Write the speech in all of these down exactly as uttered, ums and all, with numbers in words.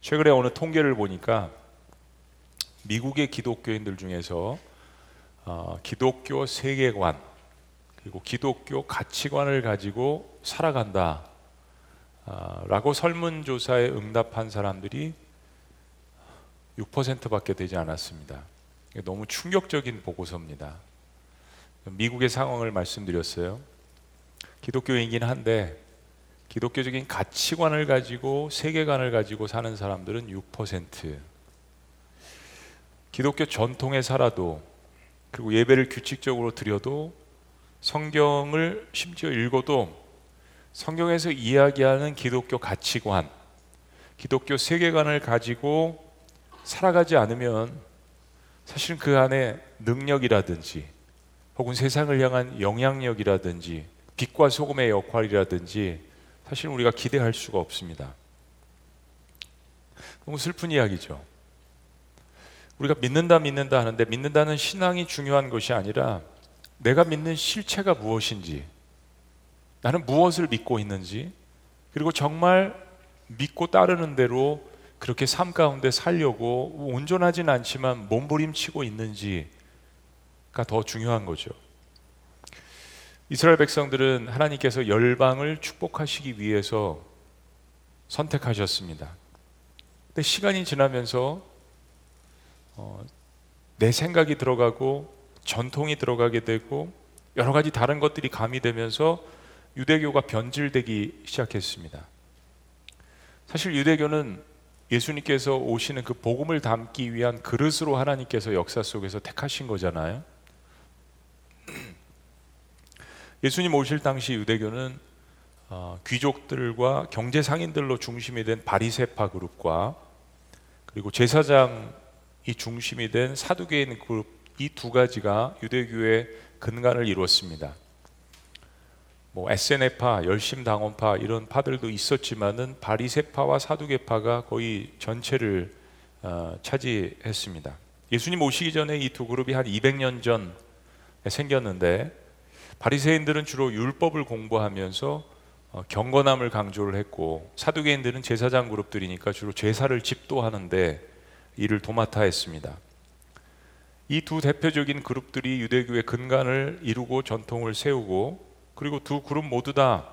최근에 어느 통계를 보니까 미국의 기독교인들 중에서 어, 기독교 세계관 그리고 기독교 가치관을 가지고 살아간다 어, 라고 설문조사에 응답한 사람들이 육 퍼센트밖에 되지 않았습니다. 너무 충격적인 보고서입니다. 미국의 상황을 말씀드렸어요. 기독교이긴 한데 기독교적인 가치관을 가지고 세계관을 가지고 사는 사람들은 육 퍼센트. 기독교 전통에 살아도 그리고 예배를 규칙적으로 드려도 성경을 심지어 읽어도 성경에서 이야기하는 기독교 가치관, 기독교 세계관을 가지고 살아가지 않으면 사실은 그 안에 능력이라든지 혹은 세상을 향한 영향력이라든지 빛과 소금의 역할이라든지 사실 우리가 기대할 수가 없습니다. 너무 슬픈 이야기죠. 우리가 믿는다 믿는다 하는데 믿는다는 신앙이 중요한 것이 아니라 내가 믿는 실체가 무엇인지, 나는 무엇을 믿고 있는지, 그리고 정말 믿고 따르는 대로 그렇게 삶 가운데 살려고 온전하진 않지만 몸부림치고 있는지가 더 중요한 거죠. 이스라엘 백성들은 하나님께서 열방을 축복하시기 위해서 선택하셨습니다. 근데 시간이 지나면서 어, 내 생각이 들어가고 전통이 들어가게 되고 여러 가지 다른 것들이 가미되면서 유대교가 변질되기 시작했습니다. 사실 유대교는 예수님께서 오시는 그 복음을 담기 위한 그릇으로 하나님께서 역사 속에서 택하신 거잖아요. 예수님 오실 당시 유대교는 어, 귀족들과 경제상인들로 중심이 된 바리새파 그룹과 그리고 제사장이 중심이 된 사두개인 그룹, 이 두 가지가 유대교의 근간을 이루었습니다. 뭐 에스엔에파, 열심당원파 이런 파들도 있었지만은 바리새파와 사두개파가 거의 전체를 어, 차지했습니다. 예수님 오시기 전에 이 두 그룹이 한 이백 년 전에 생겼는데 바리새인들은 주로 율법을 공부하면서 경건함을 강조를 했고 사두개인들은 제사장 그룹들이니까 주로 제사를 집도하는데 이를 도맡아 했습니다. 이 두 대표적인 그룹들이 유대교의 근간을 이루고 전통을 세우고 그리고 두 그룹 모두 다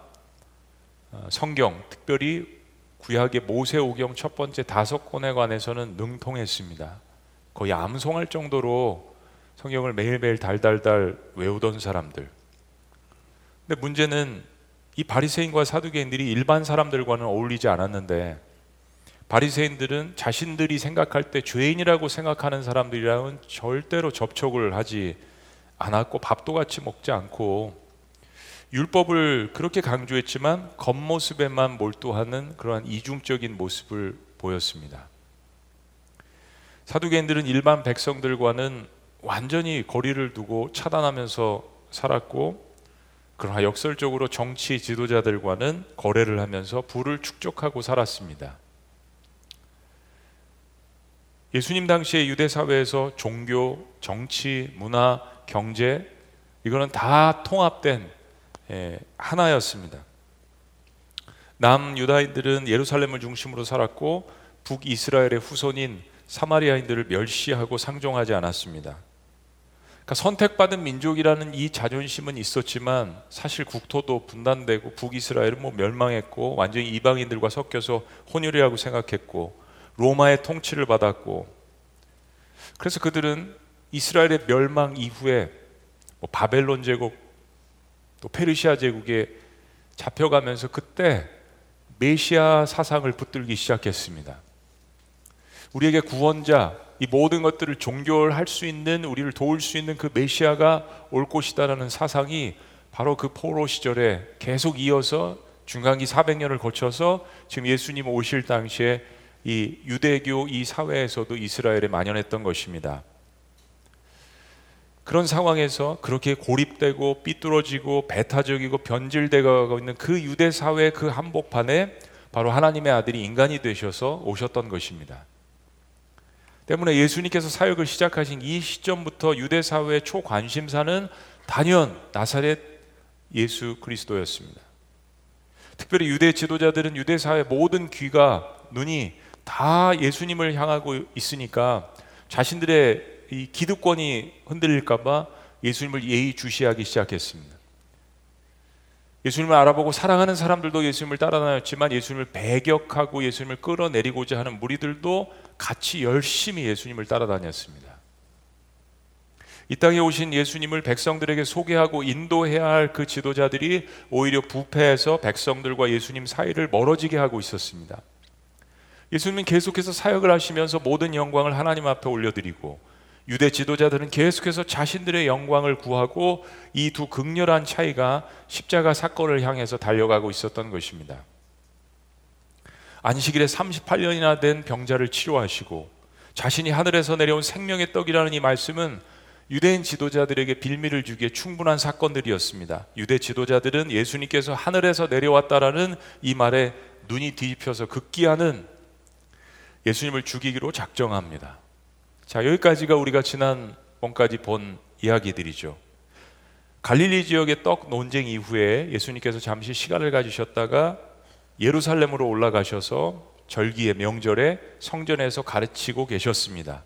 성경, 특별히 구약의 모세오경 첫 번째 다섯 권에 관해서는 능통했습니다. 거의 암송할 정도로 성경을 매일매일 달달달 외우던 사람들. 근데 문제는 이 바리새인과 사두개인들이 일반 사람들과는 어울리지 않았는데 바리새인들은 자신들이 생각할 때 죄인이라고 생각하는 사람들이랑은 절대로 접촉을 하지 않았고 밥도 같이 먹지 않고 율법을 그렇게 강조했지만 겉모습에만 몰두하는 그러한 이중적인 모습을 보였습니다. 사두개인들은 일반 백성들과는 완전히 거리를 두고 차단하면서 살았고 그러나 역설적으로 정치 지도자들과는 거래를 하면서 부를 축적하고 살았습니다. 예수님 당시의 유대 사회에서 종교, 정치, 문화, 경제 이거는 다 통합된 하나였습니다. 남 유다인들은 예루살렘을 중심으로 살았고 북이스라엘의 후손인 사마리아인들을 멸시하고 상종하지 않았습니다. 그러니까 선택받은 민족이라는 이 자존심은 있었지만 사실 국토도 분단되고 북이스라엘은 뭐 멸망했고 완전히 이방인들과 섞여서 혼혈이라고 생각했고 로마의 통치를 받았고 그래서 그들은 이스라엘의 멸망 이후에 뭐 바벨론 제국 또 페르시아 제국에 잡혀가면서 그때 메시아 사상을 붙들기 시작했습니다. 우리에게 구원자, 이 모든 것들을 종결할 수 있는, 우리를 도울 수 있는 그 메시아가 올 것이다라는 사상이 바로 그 포로 시절에 계속 이어서 중간기 사백 년을 거쳐서 지금 예수님 오실 당시에 이 유대교 이 사회에서도 이스라엘에 만연했던 것입니다. 그런 상황에서 그렇게 고립되고 삐뚤어지고 배타적이고 변질되어가고 있는 그 유대 사회 그 한복판에 바로 하나님의 아들이 인간이 되셔서 오셨던 것입니다. 때문에 예수님께서 사역을 시작하신 이 시점부터 유대 사회의 초관심사는 단연 나사렛 예수 그리스도였습니다. 특별히 유대 지도자들은 유대 사회 모든 귀가 눈이 다 예수님을 향하고 있으니까 자신들의 이 기득권이 흔들릴까 봐 예수님을 예의주시하기 시작했습니다. 예수님을 알아보고 사랑하는 사람들도 예수님을 따라다녔지만 예수님을 배격하고 예수님을 끌어내리고자 하는 무리들도 같이 열심히 예수님을 따라다녔습니다. 이 땅에 오신 예수님을 백성들에게 소개하고 인도해야 할 그 지도자들이 오히려 부패해서 백성들과 예수님 사이를 멀어지게 하고 있었습니다. 예수님은 계속해서 사역을 하시면서 모든 영광을 하나님 앞에 올려드리고 유대 지도자들은 계속해서 자신들의 영광을 구하고 이 두 극렬한 차이가 십자가 사건을 향해서 달려가고 있었던 것입니다. 안식일에 삼십팔 년이나 된 병자를 치료하시고 자신이 하늘에서 내려온 생명의 떡이라는 이 말씀은 유대인 지도자들에게 빌미를 주기에 충분한 사건들이었습니다. 유대 지도자들은 예수님께서 하늘에서 내려왔다라는 이 말에 눈이 뒤집혀서 극기하는 예수님을 죽이기로 작정합니다. 자, 여기까지가 우리가 지난 번까지 본 이야기들이죠. 갈릴리 지역의 떡 논쟁 이후에 예수님께서 잠시 시간을 가지셨다가 예루살렘으로 올라가셔서 절기의 명절에 성전에서 가르치고 계셨습니다.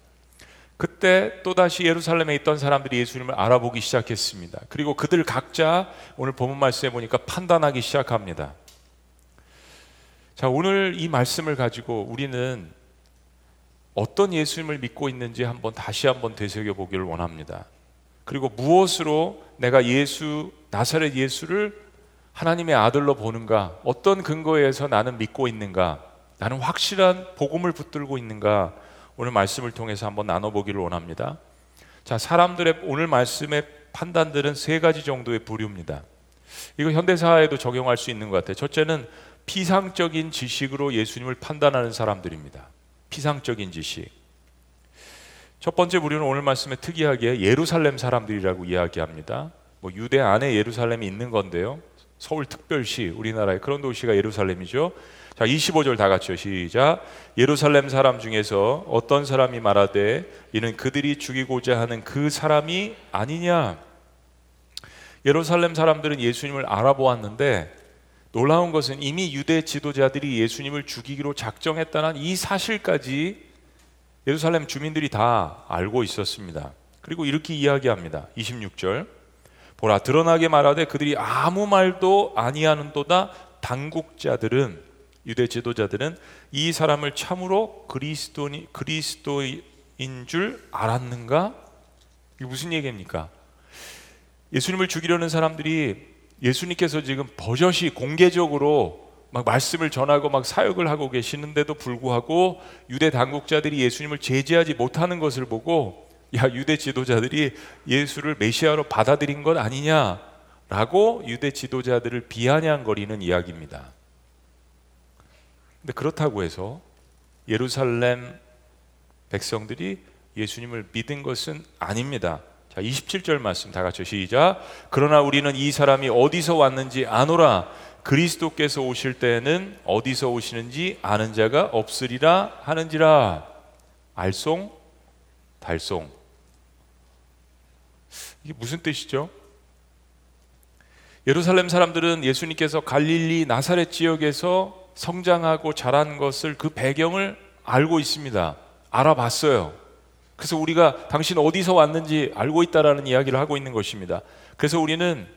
그때 또다시 예루살렘에 있던 사람들이 예수님을 알아보기 시작했습니다. 그리고 그들 각자 오늘 본문 말씀에 보니까 판단하기 시작합니다. 자, 오늘 이 말씀을 가지고 우리는 어떤 예수님을 믿고 있는지 한번 다시 한번 되새겨 보기를 원합니다. 그리고 무엇으로 내가 예수, 나사렛 예수를 하나님의 아들로 보는가, 어떤 근거에서 나는 믿고 있는가, 나는 확실한 복음을 붙들고 있는가, 오늘 말씀을 통해서 한번 나눠보기를 원합니다. 자, 사람들의 오늘 말씀의 판단들은 세 가지 정도의 부류입니다. 이거 현대사회에도 적용할 수 있는 것 같아요. 첫째는 피상적인 지식으로 예수님을 판단하는 사람들입니다. 피상적인 지식. 첫 번째 부류는 오늘 말씀에 특이하게 예루살렘 사람들이라고 이야기합니다. 뭐 유대 안에 예루살렘이 있는 건데요, 서울특별시, 우리나라의 그런 도시가 예루살렘이죠. 자, 이십오 절 다 같이요. 시작. 예루살렘 사람 중에서 어떤 사람이 말하되 이는 그들이 죽이고자 하는 그 사람이 아니냐. 예루살렘 사람들은 예수님을 알아보았는데 놀라운 것은 이미 유대 지도자들이 예수님을 죽이기로 작정했다는 이 사실까지 예루살렘 주민들이 다 알고 있었습니다. 그리고 이렇게 이야기합니다. 이십육 절. 보라, 드러나게 말하되 그들이 아무 말도 아니하는도다. 당국자들은, 유대 지도자들은 이 사람을 참으로 그리스도니, 그리스도인 줄 알았는가? 이게 무슨 얘기입니까? 예수님을 죽이려는 사람들이 예수님께서 지금 버젓이 공개적으로 막 말씀을 전하고 막 사역을 하고 계시는데도 불구하고 유대 당국자들이 예수님을 제지하지 못하는 것을 보고, 야, 유대 지도자들이 예수를 메시아로 받아들인 것 아니냐라고 유대 지도자들을 비아냥거리는 이야기입니다. 근데 그렇다고 해서 예루살렘 백성들이 예수님을 믿은 것은 아닙니다. 자, 이십칠 절 말씀 다 같이 시작. 그러나 우리는 이 사람이 어디서 왔는지 아노라. 그리스도께서 오실 때에는 어디서 오시는지 아는 자가 없으리라 하는지라. 알송 달송. 이게 무슨 뜻이죠? 예루살렘 사람들은 예수님께서 갈릴리 나사렛 지역에서 성장하고 자란 것을, 그 배경을 알고 있습니다. 알아봤어요. 그래서 우리가 당신 어디서 왔는지 알고 있다라는 이야기를 하고 있는 것입니다. 그래서 우리는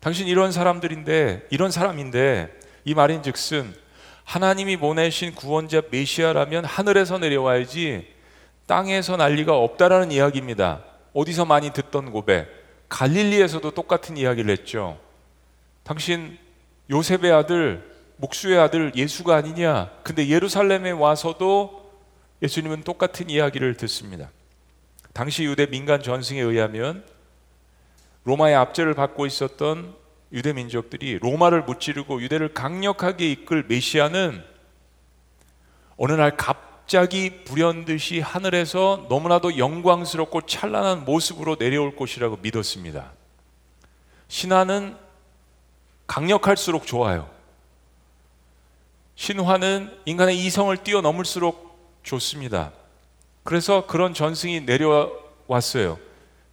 당신 이런 사람들인데, 이런 사람인데, 이 말인즉슨 하나님이 보내신 구원자 메시아라면 하늘에서 내려와야지 땅에서 날 리가 없다라는 이야기입니다. 어디서 많이 듣던 고백. 갈릴리에서도 똑같은 이야기를 했죠. 당신 요셉의 아들, 목수의 아들 예수가 아니냐. 근데 예루살렘에 와서도 예수님은 똑같은 이야기를 듣습니다. 당시 유대 민간 전승에 의하면 로마의 압제를 받고 있었던 유대 민족들이 로마를 무찌르고 유대를 강력하게 이끌 메시아는 어느 날 갑자기 불현듯이 하늘에서 너무나도 영광스럽고 찬란한 모습으로 내려올 것이라고 믿었습니다. 신화는 강력할수록 좋아요. 신화는 인간의 이성을 뛰어넘을수록 좋습니다. 그래서 그런 전승이 내려왔어요.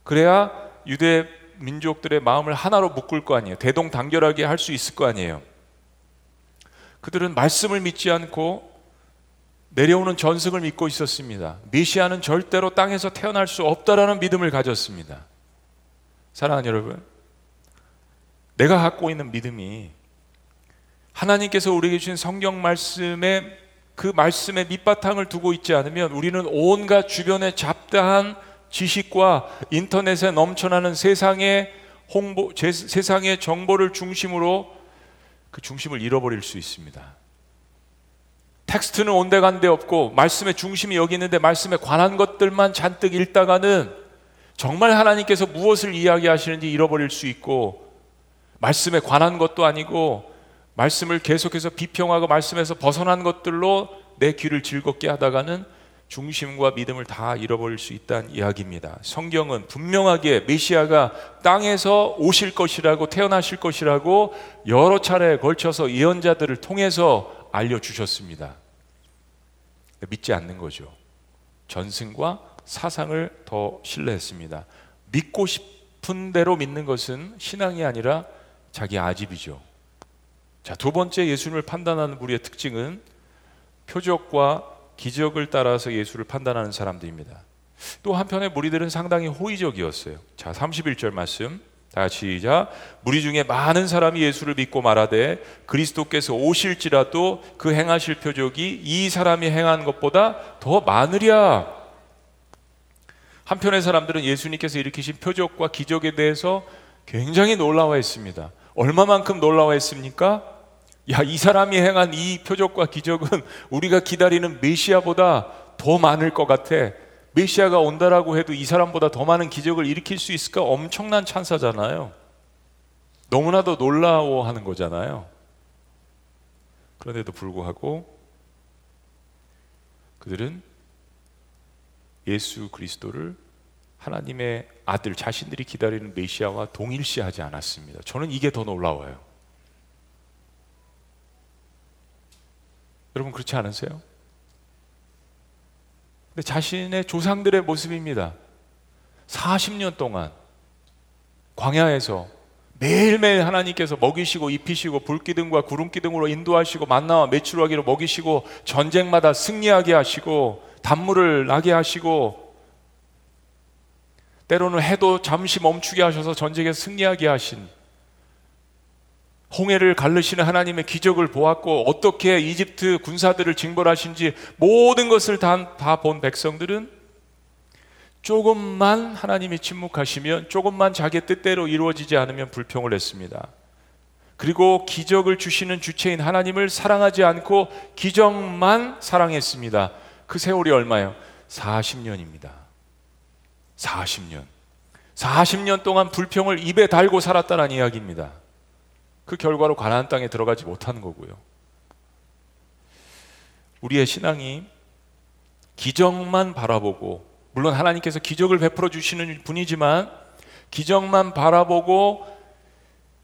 그래야 유대 민족들의 마음을 하나로 묶을 거 아니에요. 대동단결하게 할 수 있을 거 아니에요. 그들은 말씀을 믿지 않고 내려오는 전승을 믿고 있었습니다. 메시아는 절대로 땅에서 태어날 수 없다라는 믿음을 가졌습니다. 사랑하는 여러분, 내가 갖고 있는 믿음이 하나님께서 우리에게 주신 성경 말씀에 그 말씀의 밑바탕을 두고 있지 않으면 우리는 온갖 주변의 잡다한 지식과 인터넷에 넘쳐나는 세상의 홍보, 제, 세상의 정보를 중심으로 그 중심을 잃어버릴 수 있습니다. 텍스트는 온데간데 없고 말씀의 중심이 여기 있는데 말씀에 관한 것들만 잔뜩 읽다가는 정말 하나님께서 무엇을 이야기하시는지 잃어버릴 수 있고, 말씀에 관한 것도 아니고 말씀을 계속해서 비평하고 말씀에서 벗어난 것들로 내 귀를 즐겁게 하다가는 중심과 믿음을 다 잃어버릴 수 있다는 이야기입니다. 성경은 분명하게 메시아가 땅에서 오실 것이라고, 태어나실 것이라고 여러 차례에 걸쳐서 예언자들을 통해서 알려주셨습니다. 믿지 않는 거죠. 전승과 사상을 더 신뢰했습니다. 믿고 싶은 대로 믿는 것은 신앙이 아니라 자기 아집이죠. 자, 두 번째 예수님을 판단하는 우리의 특징은 표적과 기적을 따라서 예수를 판단하는 사람들입니다. 또 한편에 무리들은 상당히 호의적이었어요. 자, 삼십일 절 말씀 다 같이 시작. 무리 중에 많은 사람이 예수를 믿고 말하되 그리스도께서 오실지라도 그 행하실 표적이 이 사람이 행한 것보다 더 많으랴. 한편의 사람들은 예수님께서 일으키신 표적과 기적에 대해서 굉장히 놀라워했습니다. 얼마만큼 놀라워했습니까? 야, 이 사람이 행한 이 표적과 기적은 우리가 기다리는 메시아보다 더 많을 것 같아. 메시아가 온다라고 해도 이 사람보다 더 많은 기적을 일으킬 수 있을까? 엄청난 찬사잖아요. 너무나도 놀라워하는 거잖아요. 그런데도 불구하고 그들은 예수 그리스도를 하나님의 아들, 자신들이 기다리는 메시아와 동일시하지 않았습니다. 저는 이게 더 놀라워요. 여러분 그렇지 않으세요? 근데 자신의 조상들의 모습입니다. 사십 년 동안 광야에서 매일매일 하나님께서 먹이시고 입히시고 불기둥과 구름기둥으로 인도하시고 만나와 메추라기로 먹이시고 전쟁마다 승리하게 하시고 단물을 나게 하시고 때로는 해도 잠시 멈추게 하셔서 전쟁에서 승리하게 하신, 홍해를 갈르시는 하나님의 기적을 보았고 어떻게 이집트 군사들을 징벌하신지 모든 것을 다 본 백성들은 조금만 하나님이 침묵하시면, 조금만 자기 뜻대로 이루어지지 않으면 불평을 했습니다. 그리고 기적을 주시는 주체인 하나님을 사랑하지 않고 기적만 사랑했습니다. 그 세월이 얼마예요? 사십 년입니다. 사십 년. 사십 년 동안 불평을 입에 달고 살았다는 이야기입니다. 그 결과로 가나안 땅에 들어가지 못하는 거고요. 우리의 신앙이 기적만 바라보고, 물론 하나님께서 기적을 베풀어 주시는 분이지만 기적만 바라보고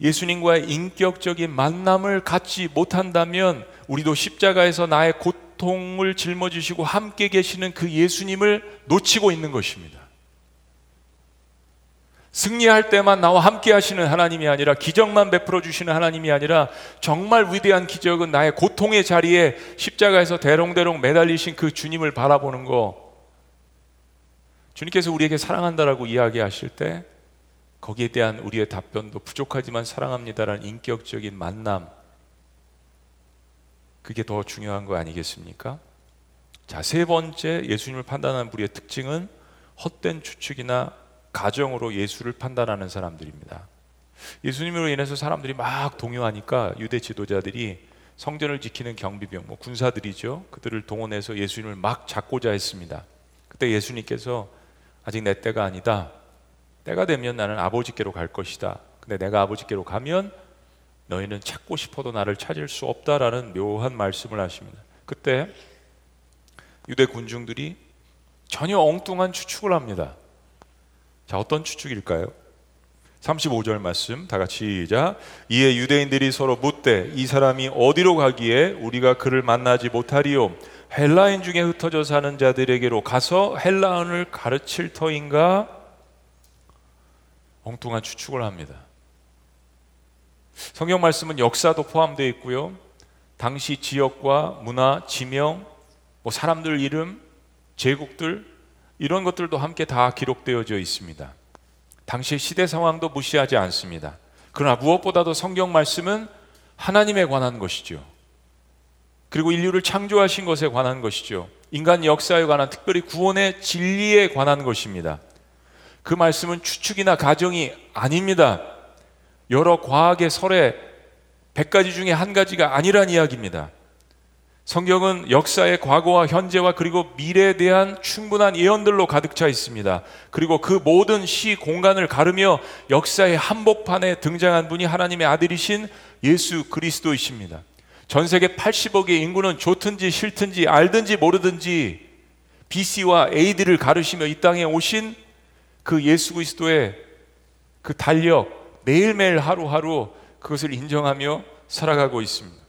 예수님과의 인격적인 만남을 갖지 못한다면 우리도 십자가에서 나의 고통을 짊어지시고 함께 계시는 그 예수님을 놓치고 있는 것입니다. 승리할 때만 나와 함께 하시는 하나님이 아니라, 기적만 베풀어 주시는 하나님이 아니라, 정말 위대한 기적은 나의 고통의 자리에 십자가에서 대롱대롱 매달리신 그 주님을 바라보는 거. 주님께서 우리에게 사랑한다라고 이야기하실 때 거기에 대한 우리의 답변도 부족하지만 사랑합니다라는 인격적인 만남, 그게 더 중요한 거 아니겠습니까? 자, 세 번째 예수님을 판단하는 우리의 특징은 헛된 추측이나 가정으로 예수를 판단하는 사람들입니다. 예수님으로 인해서 사람들이 막 동요하니까 유대 지도자들이 성전을 지키는 경비병, 뭐 군사들이죠, 그들을 동원해서 예수님을 막 잡고자 했습니다. 그때 예수님께서 아직 내 때가 아니다, 때가 되면 나는 아버지께로 갈 것이다, 근데 내가 아버지께로 가면 너희는 찾고 싶어도 나를 찾을 수 없다라는 묘한 말씀을 하십니다. 그때 유대 군중들이 전혀 엉뚱한 추측을 합니다. 자, 어떤 추측일까요? 삼십오 절 말씀 다 같이 시작. 이에 유대인들이 서로 묻되 이 사람이 어디로 가기에 우리가 그를 만나지 못하리요? 헬라인 중에 흩어져 사는 자들에게로 가서 헬라언을 가르칠 터인가? 엉뚱한 추측을 합니다. 성경 말씀은 역사도 포함되어 있고요, 당시 지역과 문화, 지명, 뭐 사람들 이름, 제국들 이런 것들도 함께 다 기록되어져 있습니다. 당시의 시대 상황도 무시하지 않습니다. 그러나 무엇보다도 성경 말씀은 하나님에 관한 것이죠. 그리고 인류를 창조하신 것에 관한 것이죠. 인간 역사에 관한, 특별히 구원의 진리에 관한 것입니다. 그 말씀은 추측이나 가정이 아닙니다. 여러 과학의 설의 백 가지 중에 한 가지가 아니란 이야기입니다. 성경은 역사의 과거와 현재와 그리고 미래에 대한 충분한 예언들로 가득 차 있습니다. 그리고 그 모든 시 공간을 가르며 역사의 한복판에 등장한 분이 하나님의 아들이신 예수 그리스도이십니다. 전 세계 팔십억의 인구는 좋든지 싫든지 알든지 모르든지 비씨와 에이디를 가르시며 이 땅에 오신 그 예수 그리스도의 그 달력, 매일매일 하루하루 그것을 인정하며 살아가고 있습니다.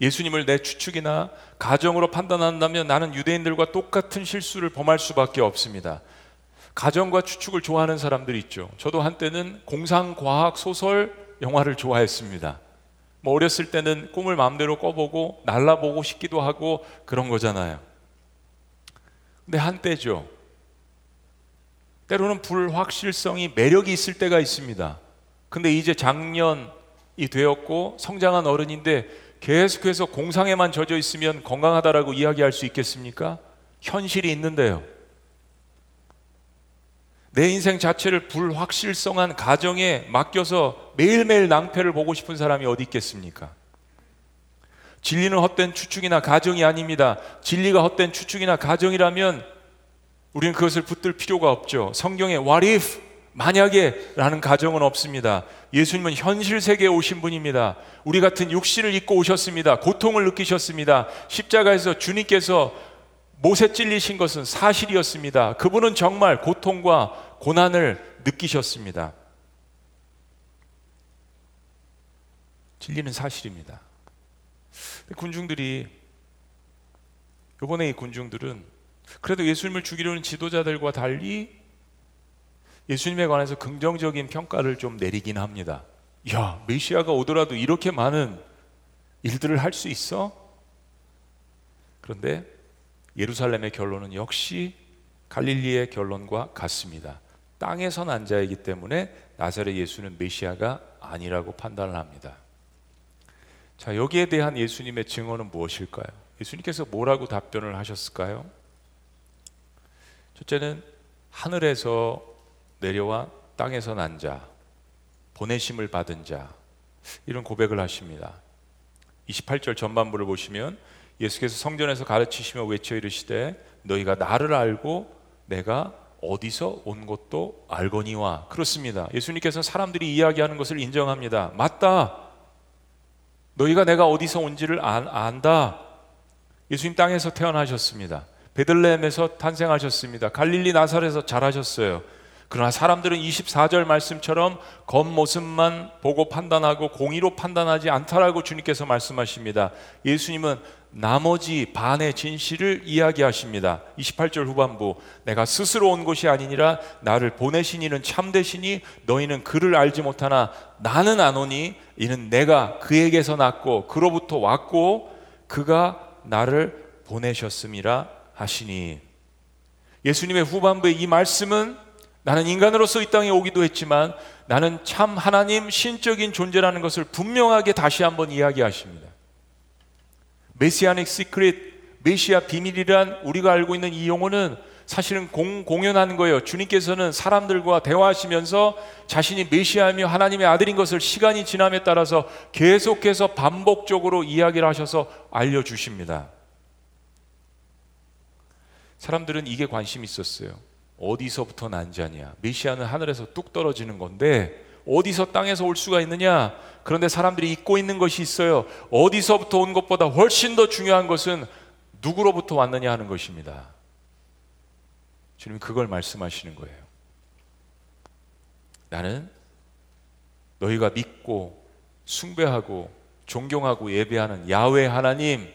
예수님을 내 추측이나 가정으로 판단한다면 나는 유대인들과 똑같은 실수를 범할 수밖에 없습니다. 가정과 추측을 좋아하는 사람들이 있죠. 저도 한때는 공상과학 소설 영화를 좋아했습니다. 뭐 어렸을 때는 꿈을 마음대로 꿔보고 날라보고 싶기도 하고 그런 거잖아요. 근데 한때죠. 때로는 불확실성이 매력이 있을 때가 있습니다. 근데 이제 장년이 되었고 성장한 어른인데 계속해서 공상에만 젖어 있으면 건강하다라고 이야기할 수 있겠습니까? 현실이 있는데요. 내 인생 자체를 불확실성한 가정에 맡겨서 매일매일 낭패를 보고 싶은 사람이 어디 있겠습니까? 진리는 헛된 추측이나 가정이 아닙니다. 진리가 헛된 추측이나 가정이라면 우리는 그것을 붙들 필요가 없죠. 성경에 what if? 만약에 라는 가정은 없습니다. 예수님은 현실 세계에 오신 분입니다. 우리 같은 육신을 입고 오셨습니다. 고통을 느끼셨습니다. 십자가에서 주님께서 못에 찔리신 것은 사실이었습니다. 그분은 정말 고통과 고난을 느끼셨습니다. 진리는 사실입니다. 군중들이, 이번에 이 군중들은 그래도 예수님을 죽이려는 지도자들과 달리 예수님에 관해서 긍정적인 평가를 좀 내리긴 합니다. 야, 메시아가 오더라도 이렇게 많은 일들을 할 수 있어? 그런데 예루살렘의 결론은 역시 갈릴리의 결론과 같습니다. 땅에서 난 자이기 때문에 나사렛 예수는 메시아가 아니라고 판단을 합니다. 자, 여기에 대한 예수님의 증언은 무엇일까요? 예수님께서 뭐라고 답변을 하셨을까요? 첫째는 하늘에서 내려와 땅에서 난 자, 보내심을 받은 자, 이런 고백을 하십니다. 이십팔 절 전반부를 보시면 예수께서 성전에서 가르치시며 외쳐 이르시되 너희가 나를 알고 내가 어디서 온 것도 알거니와. 그렇습니다. 예수님께서는 사람들이 이야기하는 것을 인정합니다. 맞다. 너희가 내가 어디서 온지를 안다. 예수님 땅에서 태어나셨습니다. 베들레헴에서 탄생하셨습니다. 갈릴리 나사렛에서 자라셨어요. 그러나 사람들은 이십사 절 말씀처럼 겉모습만 보고 판단하고 공의로 판단하지 않다라고 주님께서 말씀하십니다. 예수님은 나머지 반의 진실을 이야기하십니다. 이십팔 절 후반부, 내가 스스로 온 것이 아니니라 나를 보내신 이는 참되시니 너희는 그를 알지 못하나 나는 안 오니 이는 내가 그에게서 났고 그로부터 왔고 그가 나를 보내셨음이라 하시니. 예수님의 후반부의 이 말씀은 나는 인간으로서 이 땅에 오기도 했지만 나는 참 하나님 신적인 존재라는 것을 분명하게 다시 한번 이야기하십니다. 메시아닉 시크릿, 메시아 비밀이란 우리가 알고 있는 이 용어는 사실은 공, 공연한 거예요. 주님께서는 사람들과 대화하시면서 자신이 메시아며 하나님의 아들인 것을 시간이 지남에 따라서 계속해서 반복적으로 이야기를 하셔서 알려주십니다. 사람들은 이게 관심이 있었어요. 어디서부터 난 자냐? 메시아는 하늘에서 뚝 떨어지는 건데 어디서 땅에서 올 수가 있느냐? 그런데 사람들이 잊고 있는 것이 있어요. 어디서부터 온 것보다 훨씬 더 중요한 것은 누구로부터 왔느냐 하는 것입니다. 주님이 그걸 말씀하시는 거예요. 나는 너희가 믿고 숭배하고 존경하고 예배하는 야훼 하나님,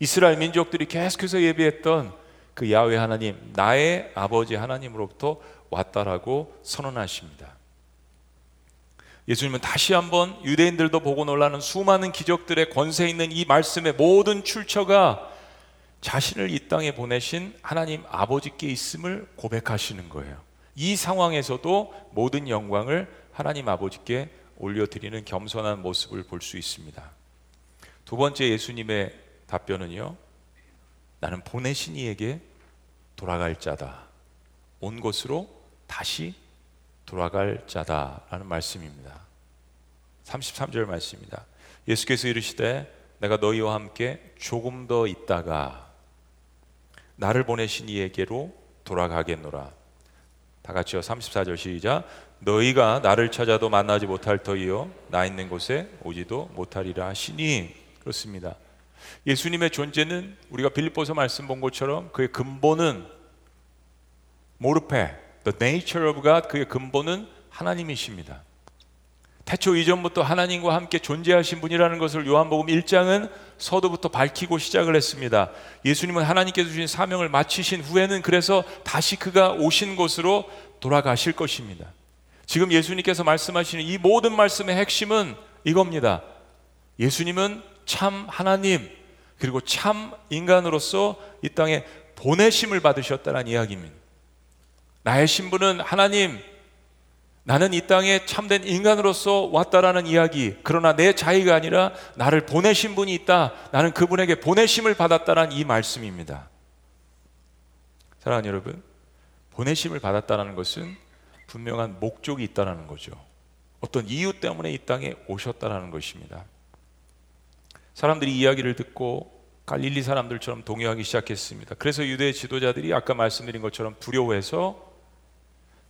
이스라엘 민족들이 계속해서 예배했던 그 야훼 하나님, 나의 아버지 하나님으로부터 왔다라고 선언하십니다. 예수님은 다시 한번 유대인들도 보고 놀라는 수많은 기적들의 권세 있는 이 말씀의 모든 출처가 자신을 이 땅에 보내신 하나님 아버지께 있음을 고백하시는 거예요. 이 상황에서도 모든 영광을 하나님 아버지께 올려드리는 겸손한 모습을 볼 수 있습니다. 두 번째 예수님의 답변은요, 나는 보내신 이에게 돌아갈 자다, 온 곳으로 다시 돌아갈 자다 라는 말씀입니다. 삼십삼 절 말씀입니다. 예수께서 이르시되 내가 너희와 함께 조금 더 있다가 나를 보내신 이에게로 돌아가겠노라. 다 같이요, 삼십사 절 시작. 너희가 나를 찾아도 만나지 못할 터이요 나 있는 곳에 오지도 못하리라 하시니. 그렇습니다. 예수님의 존재는 우리가 빌립보서 말씀 본 것처럼 그의 근본은 모르페, The nature of God, 그의 근본은 하나님이십니다. 태초 이전부터 하나님과 함께 존재하신 분이라는 것을 요한복음 일 장은 서두부터 밝히고 시작을 했습니다. 예수님은 하나님께서 주신 사명을 마치신 후에는 그래서 다시 그가 오신 곳으로 돌아가실 것입니다. 지금 예수님께서 말씀하시는 이 모든 말씀의 핵심은 이겁니다. 예수님은 참 하나님, 그리고 참 인간으로서 이 땅에 보내심을 받으셨다는 이야기입니다. 나의 신분은 하나님, 나는 이 땅에 참된 인간으로서 왔다라는 이야기. 그러나 내 자의가 아니라 나를 보내신 분이 있다, 나는 그분에게 보내심을 받았다라는 이 말씀입니다. 사랑하는 여러분, 보내심을 받았다라는 것은 분명한 목적이 있다라는 거죠. 어떤 이유 때문에 이 땅에 오셨다라는 것입니다. 사람들이 이야기를 듣고 갈릴리 사람들처럼 동요하기 시작했습니다. 그래서 유대 지도자들이 아까 말씀드린 것처럼 두려워해서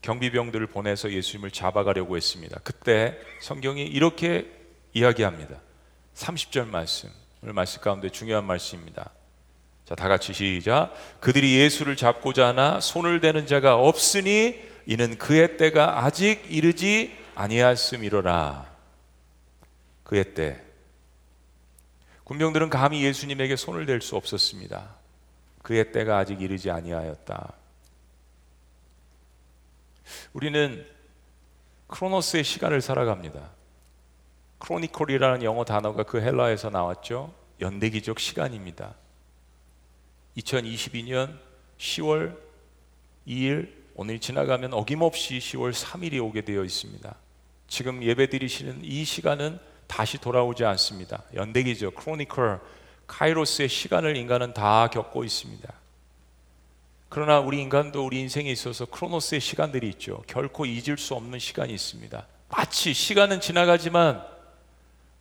경비병들을 보내서 예수님을 잡아가려고 했습니다. 그때 성경이 이렇게 이야기합니다. 삼십 절 말씀, 오늘 말씀 가운데 중요한 말씀입니다. 자, 다 같이 시작. 그들이 예수를 잡고자 하나 손을 대는 자가 없으니 이는 그의 때가 아직 이르지 아니하였음이로라. 그의 때. 군병들은 감히 예수님에게 손을 댈 수 없었습니다. 그의 때가 아직 이르지 아니하였다. 우리는 크로노스의 시간을 살아갑니다. 크로니콜이라는 영어 단어가 그 헬라에서 나왔죠. 연대기적 시간입니다. 이천이십이 년 시월 이일, 오늘 지나가면 어김없이 시월 삼일이 오게 되어 있습니다. 지금 예배드리시는 이 시간은 다시 돌아오지 않습니다. 연대기적, 크로니컬, 카이로스의 시간을 인간은 다 겪고 있습니다. 그러나 우리 인간도 우리 인생에 있어서 크로노스의 시간들이 있죠. 결코 잊을 수 없는 시간이 있습니다. 마치 시간은 지나가지만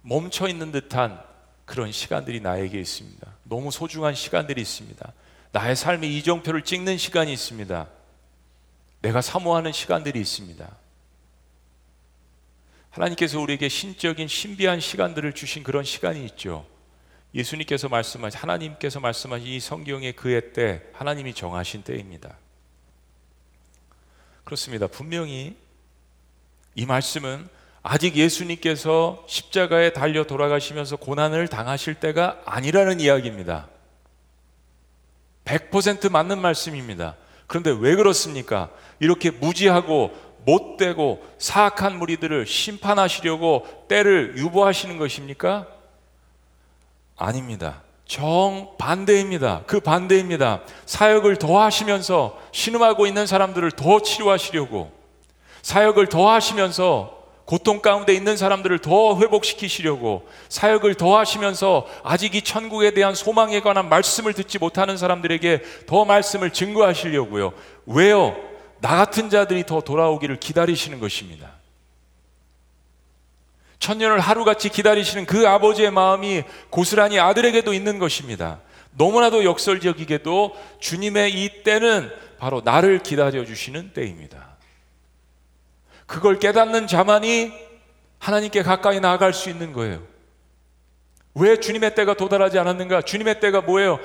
멈춰 있는 듯한 그런 시간들이 나에게 있습니다. 너무 소중한 시간들이 있습니다. 나의 삶의 이정표를 찍는 시간이 있습니다. 내가 사모하는 시간들이 있습니다. 하나님께서 우리에게 신적인 신비한 시간들을 주신 그런 시간이 있죠. 예수님께서 말씀하신, 하나님께서 말씀하신 이 성경의 그의 때, 하나님이 정하신 때입니다. 그렇습니다. 분명히 이 말씀은 아직 예수님께서 십자가에 달려 돌아가시면서 고난을 당하실 때가 아니라는 이야기입니다. 백 퍼센트 맞는 말씀입니다. 그런데 왜 그렇습니까? 이렇게 무지하고 못되고 사악한 무리들을 심판하시려고 때를 유보하시는 것입니까? 아닙니다. 정반대입니다. 그 반대입니다. 사역을 더 하시면서 신음하고 있는 사람들을 더 치료하시려고, 사역을 더 하시면서 고통 가운데 있는 사람들을 더 회복시키시려고, 사역을 더 하시면서 아직 이 천국에 대한 소망에 관한 말씀을 듣지 못하는 사람들에게 더 말씀을 증거하시려고요. 왜요? 나 같은 자들이 더 돌아오기를 기다리시는 것입니다. 천년을 하루같이 기다리시는 그 아버지의 마음이 고스란히 아들에게도 있는 것입니다. 너무나도 역설적이게도 주님의 이 때는 바로 나를 기다려주시는 때입니다. 그걸 깨닫는 자만이 하나님께 가까이 나아갈 수 있는 거예요. 왜 주님의 때가 도달하지 않았는가? 주님의 때가 뭐예요?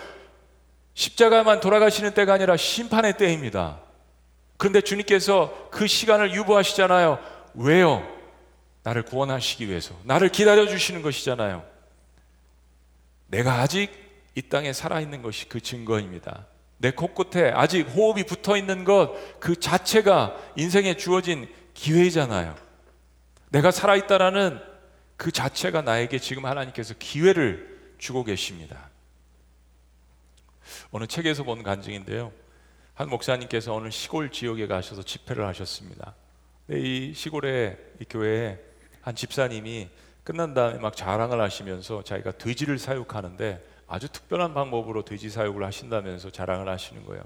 십자가만 돌아가시는 때가 아니라 심판의 때입니다. 그런데 주님께서 그 시간을 유보하시잖아요. 왜요? 나를 구원하시기 위해서, 나를 기다려주시는 것이잖아요. 내가 아직 이 땅에 살아있는 것이 그 증거입니다. 내 코끝에 아직 호흡이 붙어있는 것 그 자체가 인생에 주어진 기회이잖아요. 내가 살아있다라는 그 자체가 나에게 지금 하나님께서 기회를 주고 계십니다. 어느 책에서 본 간증인데요, 한 목사님께서 어느 시골 지역에 가셔서 집회를 하셨습니다. 근데 이 시골의 이 교회에 한 집사님이 끝난 다음에 막 자랑을 하시면서 자기가 돼지를 사육하는데 아주 특별한 방법으로 돼지 사육을 하신다면서 자랑을 하시는 거예요.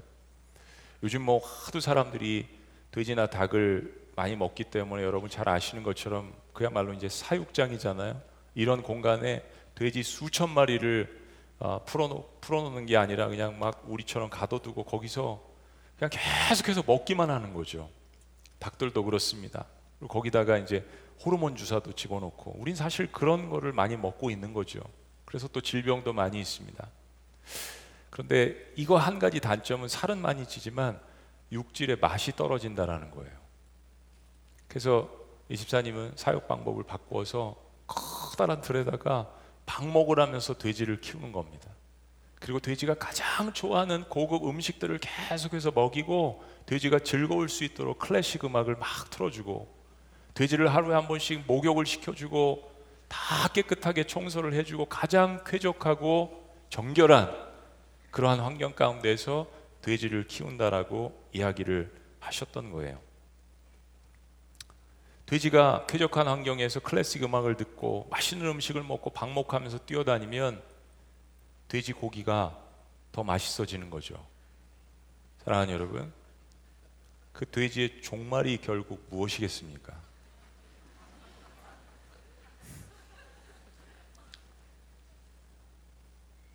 요즘 뭐 하도 사람들이 돼지나 닭을 많이 먹기 때문에 여러분 잘 아시는 것처럼 그야말로 이제 사육장이잖아요. 이런 공간에 돼지 수천 마리를 어, 풀어놓, 풀어놓는 게 아니라 그냥 막 우리처럼 가둬두고 거기서 그냥 계속해서 먹기만 하는 거죠. 닭들도 그렇습니다. 그리고 거기다가 이제 호르몬 주사도 집어넣고 우린 사실 그런 거를 많이 먹고 있는 거죠. 그래서 또 질병도 많이 있습니다. 그런데 이거 한 가지 단점은 살은 많이 찌지만 육질의 맛이 떨어진다라는 거예요. 그래서 이 집사님은 사육 방법을 바꾸어서 커다란 틀에다가 방목을 하면서 돼지를 키우는 겁니다. 그리고 돼지가 가장 좋아하는 고급 음식들을 계속해서 먹이고 돼지가 즐거울 수 있도록 클래식 음악을 막 틀어주고 돼지를 하루에 한 번씩 목욕을 시켜주고 다 깨끗하게 청소를 해주고 가장 쾌적하고 정결한 그러한 환경 가운데서 돼지를 키운다라고 이야기를 하셨던 거예요. 돼지가 쾌적한 환경에서 클래식 음악을 듣고 맛있는 음식을 먹고 방목하면서 뛰어다니면 돼지 고기가 더 맛있어지는 거죠. 사랑하는 여러분, 그 돼지의 종말이 결국 무엇이겠습니까?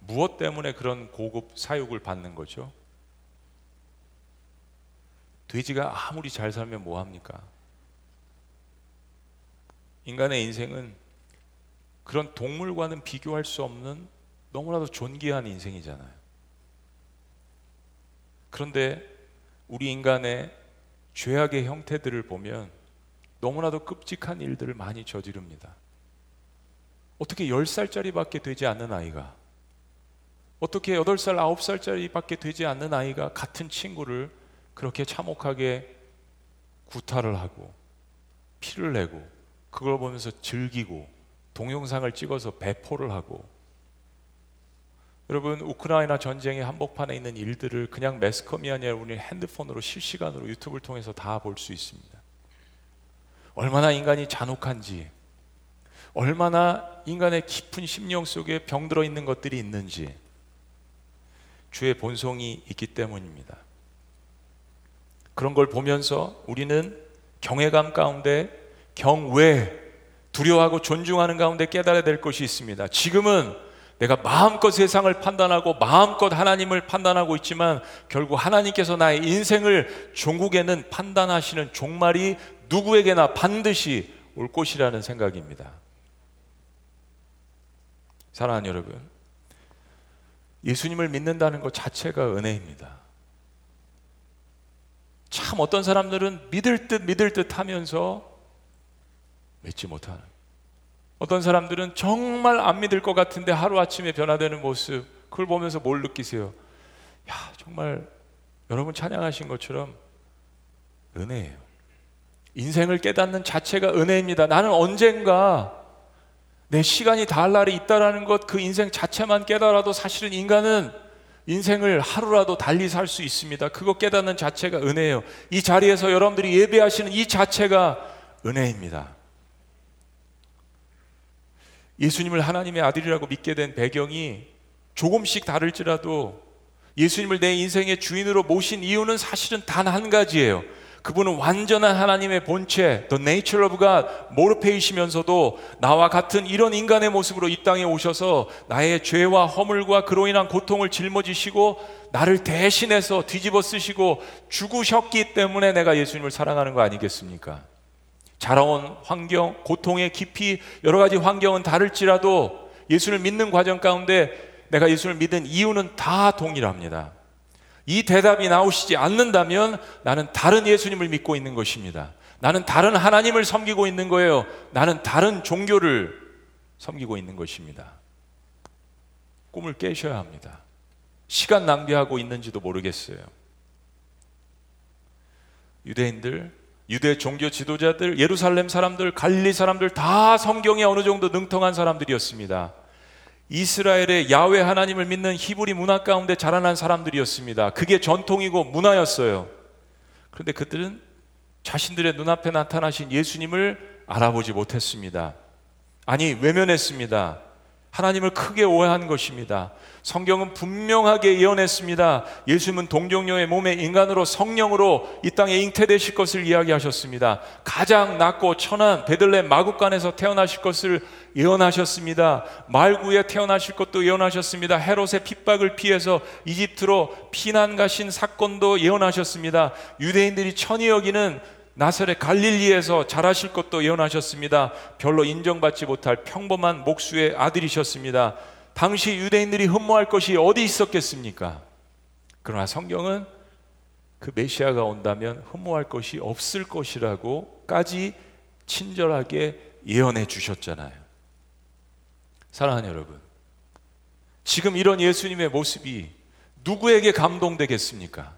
무엇 때문에 그런 고급 사육을 받는 거죠? 돼지가 아무리 잘 살면 뭐합니까? 인간의 인생은 그런 동물과는 비교할 수 없는 너무나도 존귀한 인생이잖아요. 그런데 우리 인간의 죄악의 형태들을 보면 너무나도 끔찍한 일들을 많이 저지릅니다. 어떻게 열 살짜리밖에 되지 않는 아이가, 어떻게 여덟 살, 아홉 살짜리밖에 되지 않는 아이가 같은 친구를 그렇게 참혹하게 구타를 하고 피를 내고 그걸 보면서 즐기고 동영상을 찍어서 배포를 하고, 여러분 우크라이나 전쟁의 한복판에 있는 일들을 그냥 매스컴이 아니라 우리 핸드폰으로 실시간으로 유튜브를 통해서 다 볼 수 있습니다. 얼마나 인간이 잔혹한지, 얼마나 인간의 깊은 심령 속에 병들어 있는 것들이 있는지 주의 본성이 있기 때문입니다. 그런 걸 보면서 우리는 경외감 가운데, 경외, 두려워하고 존중하는 가운데 깨달아야 될 것이 있습니다. 지금은 내가 마음껏 세상을 판단하고 마음껏 하나님을 판단하고 있지만 결국 하나님께서 나의 인생을 종국에는 판단하시는 종말이 누구에게나 반드시 올 것이라는 생각입니다. 사랑하는 여러분, 예수님을 믿는다는 것 자체가 은혜입니다. 참 어떤 사람들은 믿을 듯 믿을 듯 하면서 믿지 못하는, 어떤 사람들은 정말 안 믿을 것 같은데 하루아침에 변화되는 모습, 그걸 보면서 뭘 느끼세요? 야, 정말 여러분 찬양하신 것처럼 은혜예요. 인생을 깨닫는 자체가 은혜입니다. 나는 언젠가 내 시간이 다 할 날이 있다라는 것, 그 인생 자체만 깨달아도 사실은 인간은 인생을 하루라도 달리 살 수 있습니다. 그거 깨닫는 자체가 은혜예요. 이 자리에서 여러분들이 예배하시는 이 자체가 은혜입니다. 예수님을 하나님의 아들이라고 믿게 된 배경이 조금씩 다를지라도 예수님을 내 인생의 주인으로 모신 이유는 사실은 단 한 가지예요. 그분은 완전한 하나님의 본체, The Nature of God, 모르페이시면서도 나와 같은 이런 인간의 모습으로 이 땅에 오셔서 나의 죄와 허물과 그로 인한 고통을 짊어지시고 나를 대신해서 뒤집어 쓰시고 죽으셨기 때문에 내가 예수님을 사랑하는 거 아니겠습니까? 자라온 환경, 고통의 깊이, 여러 가지 환경은 다를지라도 예수를 믿는 과정 가운데 내가 예수를 믿은 이유는 다 동일합니다. 이 대답이 나오시지 않는다면 나는 다른 예수님을 믿고 있는 것입니다. 나는 다른 하나님을 섬기고 있는 거예요. 나는 다른 종교를 섬기고 있는 것입니다. 꿈을 깨셔야 합니다. 시간 낭비하고 있는지도 모르겠어요. 유대인들, 유대 종교 지도자들, 예루살렘 사람들, 갈릴리 사람들 다 성경에 어느 정도 능통한 사람들이었습니다. 이스라엘의 야훼 하나님을 믿는 히브리 문화 가운데 자라난 사람들이었습니다. 그게 전통이고 문화였어요. 그런데 그들은 자신들의 눈앞에 나타나신 예수님을 알아보지 못했습니다. 아니, 외면했습니다. 하나님을 크게 오해한 것입니다. 성경은 분명하게 예언했습니다. 예수님은 동정녀의 몸에 인간으로 성령으로 이 땅에 잉태되실 것을 이야기하셨습니다. 가장 낮고 천한 베들레헴 마구간에서 태어나실 것을 예언하셨습니다. 말구에 태어나실 것도 예언하셨습니다. 헤롯의 핍박을 피해서 이집트로 피난 가신 사건도 예언하셨습니다. 유대인들이 천히 여기는 나사렛 갈릴리에서 자라실 것도 예언하셨습니다. 별로 인정받지 못할 평범한 목수의 아들이셨습니다. 당시 유대인들이 흠모할 것이 어디 있었겠습니까? 그러나 성경은 그 메시아가 온다면 흠모할 것이 없을 것이라고까지 친절하게 예언해 주셨잖아요. 사랑하는 여러분, 지금 이런 예수님의 모습이 누구에게 감동되겠습니까?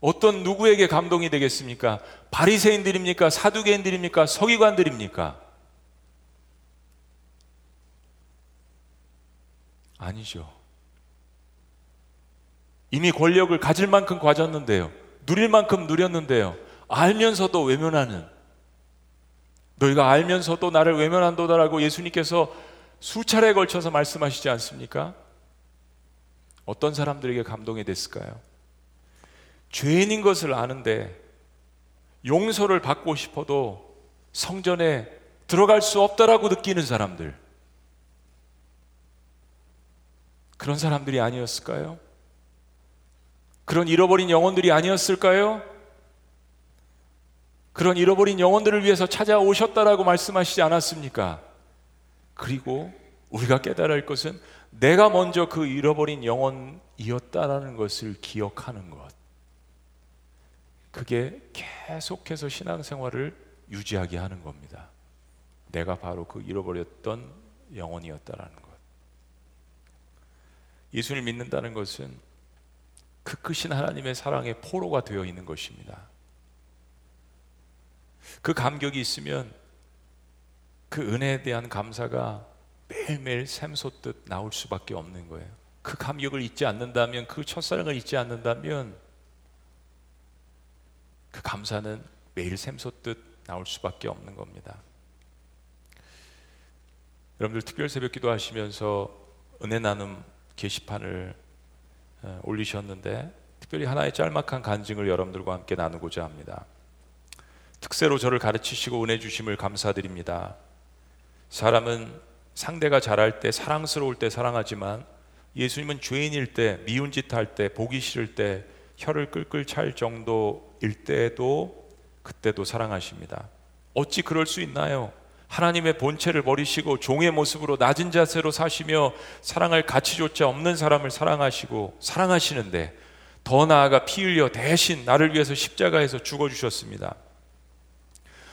어떤 누구에게 감동이 되겠습니까? 바리새인들입니까? 사두개인들입니까? 서기관들입니까? 아니죠. 이미 권력을 가질 만큼 가졌는데요. 누릴 만큼 누렸는데요. 알면서도 외면하는, 너희가 알면서도 나를 외면한도다라고 예수님께서 수차례에 걸쳐서 말씀하시지 않습니까? 어떤 사람들에게 감동이 됐을까요? 죄인인 것을 아는데 용서를 받고 싶어도 성전에 들어갈 수 없다라고 느끼는 사람들, 그런 사람들이 아니었을까요? 그런 잃어버린 영혼들이 아니었을까요? 그런 잃어버린 영혼들을 위해서 찾아오셨다라고 말씀하시지 않았습니까? 그리고 우리가 깨달을 것은 내가 먼저 그 잃어버린 영혼이었다라는 것을 기억하는 것, 그게 계속해서 신앙생활을 유지하게 하는 겁니다. 내가 바로 그 잃어버렸던 영혼이었다라는 것. 예수를 믿는다는 것은 그 크신 하나님의 사랑의 포로가 되어 있는 것입니다. 그 감격이 있으면 그 은혜에 대한 감사가 매일매일 샘솟듯 나올 수밖에 없는 거예요. 그 감격을 잊지 않는다면, 그 첫사랑을 잊지 않는다면 그 감사는 매일 샘솟듯 나올 수밖에 없는 겁니다. 여러분들 특별 새벽 기도하시면서 은혜 나눔 게시판을 올리셨는데, 특별히 하나의 짤막한 간증을 여러분들과 함께 나누고자 합니다. 특세로 저를 가르치시고 은혜 주심을 감사드립니다. 사람은 상대가 잘할 때, 사랑스러울 때 사랑하지만, 예수님은 죄인일 때, 미운 짓 할 때, 보기 싫을 때, 혀를 끌끌 찰 정도일 때에도, 그때도 사랑하십니다. 어찌 그럴 수 있나요? 하나님의 본체를 버리시고 종의 모습으로 낮은 자세로 사시며 사랑할 가치조차 없는 사람을 사랑하시고 사랑하시는데, 더 나아가 피 흘려 대신 나를 위해서 십자가에서 죽어주셨습니다.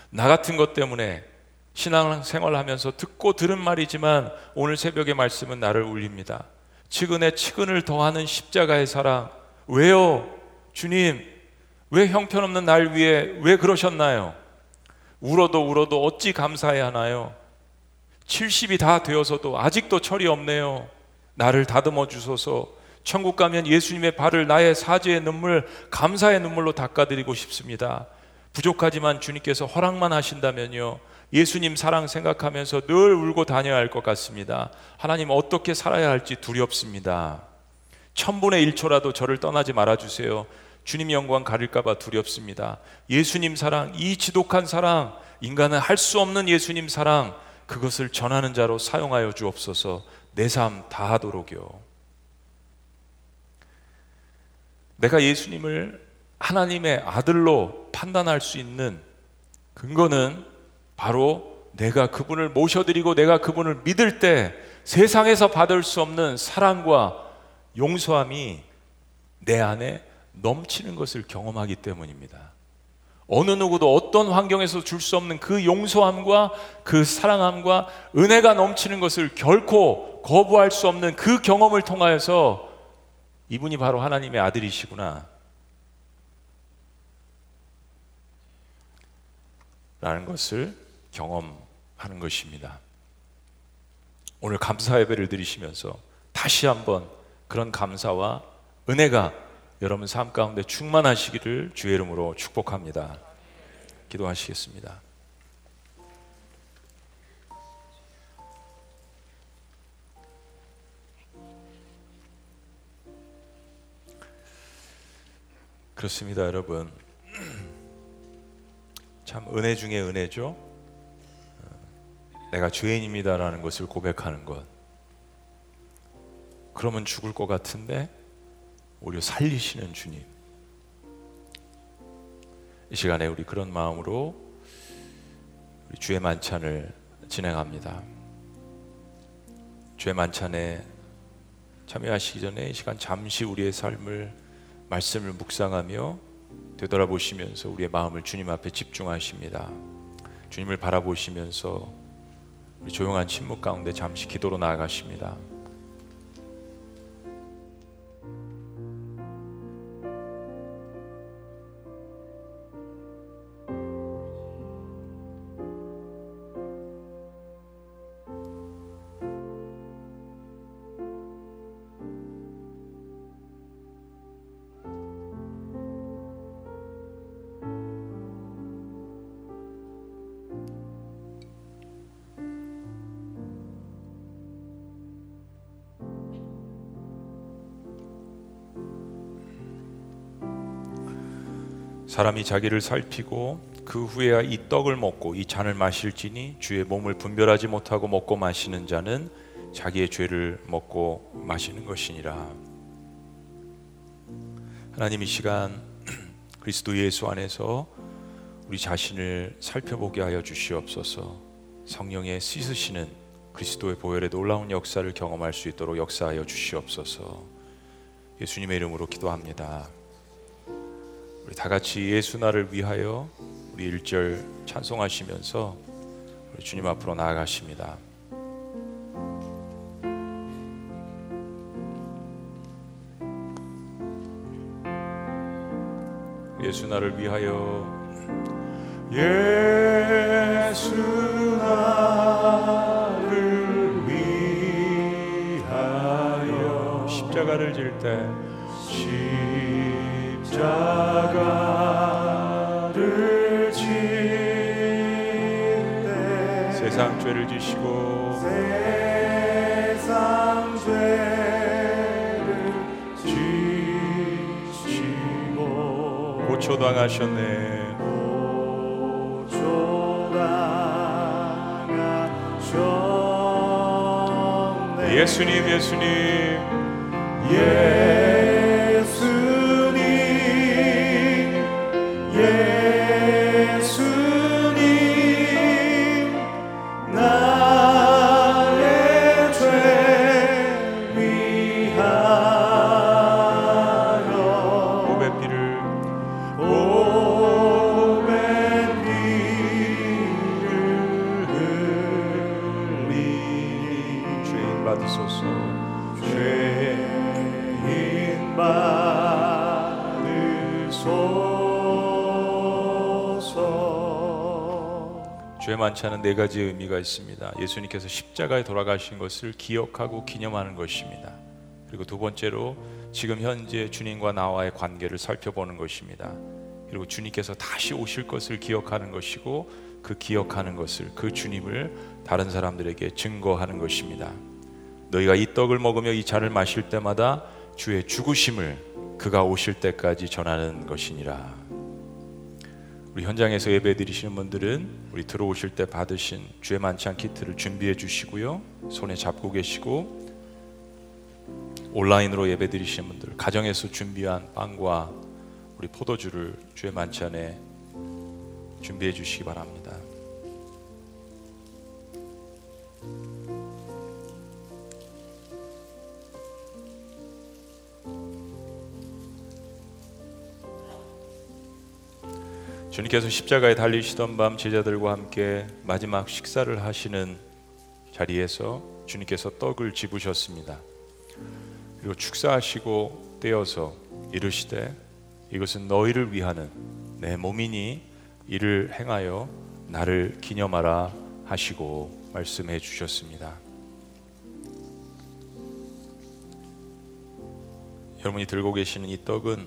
나 같은 것 때문에 신앙생활하면서 듣고 들은 말이지만 오늘 새벽의 말씀은 나를 울립니다. 측은에 측은을 더하는 십자가의 사랑, 왜요? 주님, 왜 형편없는 날 위해 왜 그러셨나요? 울어도 울어도 어찌 감사해야 하나요? 칠십이 다 되어서도 아직도 철이 없네요. 나를 다듬어 주소서. 천국 가면 예수님의 발을 나의 사죄의 눈물, 감사의 눈물로 닦아드리고 싶습니다. 부족하지만 주님께서 허락만 하신다면요, 예수님 사랑 생각하면서 늘 울고 다녀야 할 것 같습니다. 하나님, 어떻게 살아야 할지 두렵습니다. 천분의 일초라도 저를 떠나지 말아주세요. 주님 영광 가릴까봐 두렵습니다. 예수님 사랑, 이 지독한 사랑, 인간은 할 수 없는 예수님 사랑, 그것을 전하는 자로 사용하여 주옵소서. 내 삶 다하도록요. 내가 예수님을 하나님의 아들로 판단할 수 있는 근거는 바로 내가 그분을 모셔드리고 내가 그분을 믿을 때 세상에서 받을 수 없는 사랑과 용서함이 내 안에 넘치는 것을 경험하기 때문입니다. 어느 누구도 어떤 환경에서 줄 수 없는 그 용서함과 그 사랑함과 은혜가 넘치는 것을 결코 거부할 수 없는 그 경험을 통하여서 이분이 바로 하나님의 아들이시구나, 라는 것을 경험하는 것입니다. 오늘 감사 예배를 드리시면서 다시 한번 그런 감사와 은혜가 여러분 삶 가운데 충만하시기를 주의 이름으로 축복합니다. 기도하시겠습니다. 그렇습니다, 여러분. 참 은혜 중에 은혜죠. 내가 죄인입니다라는 것을 고백하는 것. 그러면 죽을 것 같은데 오히려 살리시는 주님. 이 시간에 우리 그런 마음으로 우리 주의 만찬을 진행합니다. 주의 만찬에 참여하시기 전에 이 시간 잠시 우리의 삶을, 말씀을 묵상하며 되돌아보시면서 우리의 마음을 주님 앞에 집중하십니다. 주님을 바라보시면서 우리 조용한 침묵 가운데 잠시 기도로 나아가십니다. 사람이 자기를 살피고 그 후에야 이 떡을 먹고 이 잔을 마실지니 주의 몸을 분별하지 못하고 먹고 마시는 자는 자기의 죄를 먹고 마시는 것이니라. 하나님, 이 시간 그리스도 예수 안에서 우리 자신을 살펴보게 하여 주시옵소서. 성령의 씻으시는 그리스도의 보혈의 놀라운 역사를 경험할 수 있도록 역사하여 주시옵소서. 예수님의 이름으로 기도합니다. 우리 다같이 예수 나를 위하여 우리 일 절 찬송하시면서 우리 주님 앞으로 나아가십니다. 예수 나를 위하여, 예수 나를 위하여 십자가를 질 때 십자가를 질 때 세상 죄를 지시고 세상 죄를 지시고 고초당하셨네 고초당하셨네 예수님 예수님 예 만찬은 네 가지의 의미가 있습니다. 예수님께서 십자가에 돌아가신 것을 기억하고 기념하는 것입니다. 그리고 두 번째로 지금 현재 주님과 나와의 관계를 살펴보는 것입니다. 그리고 주님께서 다시 오실 것을 기억하는 것이고, 그 기억하는 것을, 그 주님을 다른 사람들에게 증거하는 것입니다. 너희가 이 떡을 먹으며 이 잔을 마실 때마다 주의 죽으심을 그가 오실 때까지 전하는 것이니라. 우리 현장에서 예배 드리시는 분들은 우리 들어오실 때 받으신 주의 만찬 키트를 준비해 주시고요, 손에 잡고 계시고, 온라인으로 예배 드리시는 분들 가정에서 준비한 빵과 우리 포도주를 주의 만찬에 준비해 주시기 바랍니다. 주님께서 십자가에 달리시던 밤 제자들과 함께 마지막 식사를 하시는 자리에서 주님께서 떡을 집으셨습니다. 그리고 축사하시고 떼어서 이르시되, 이것은 너희를 위하는 내 몸이니 이를 행하여 나를 기념하라 하시고 말씀해 주셨습니다. 여러분이 들고 계시는 이 떡은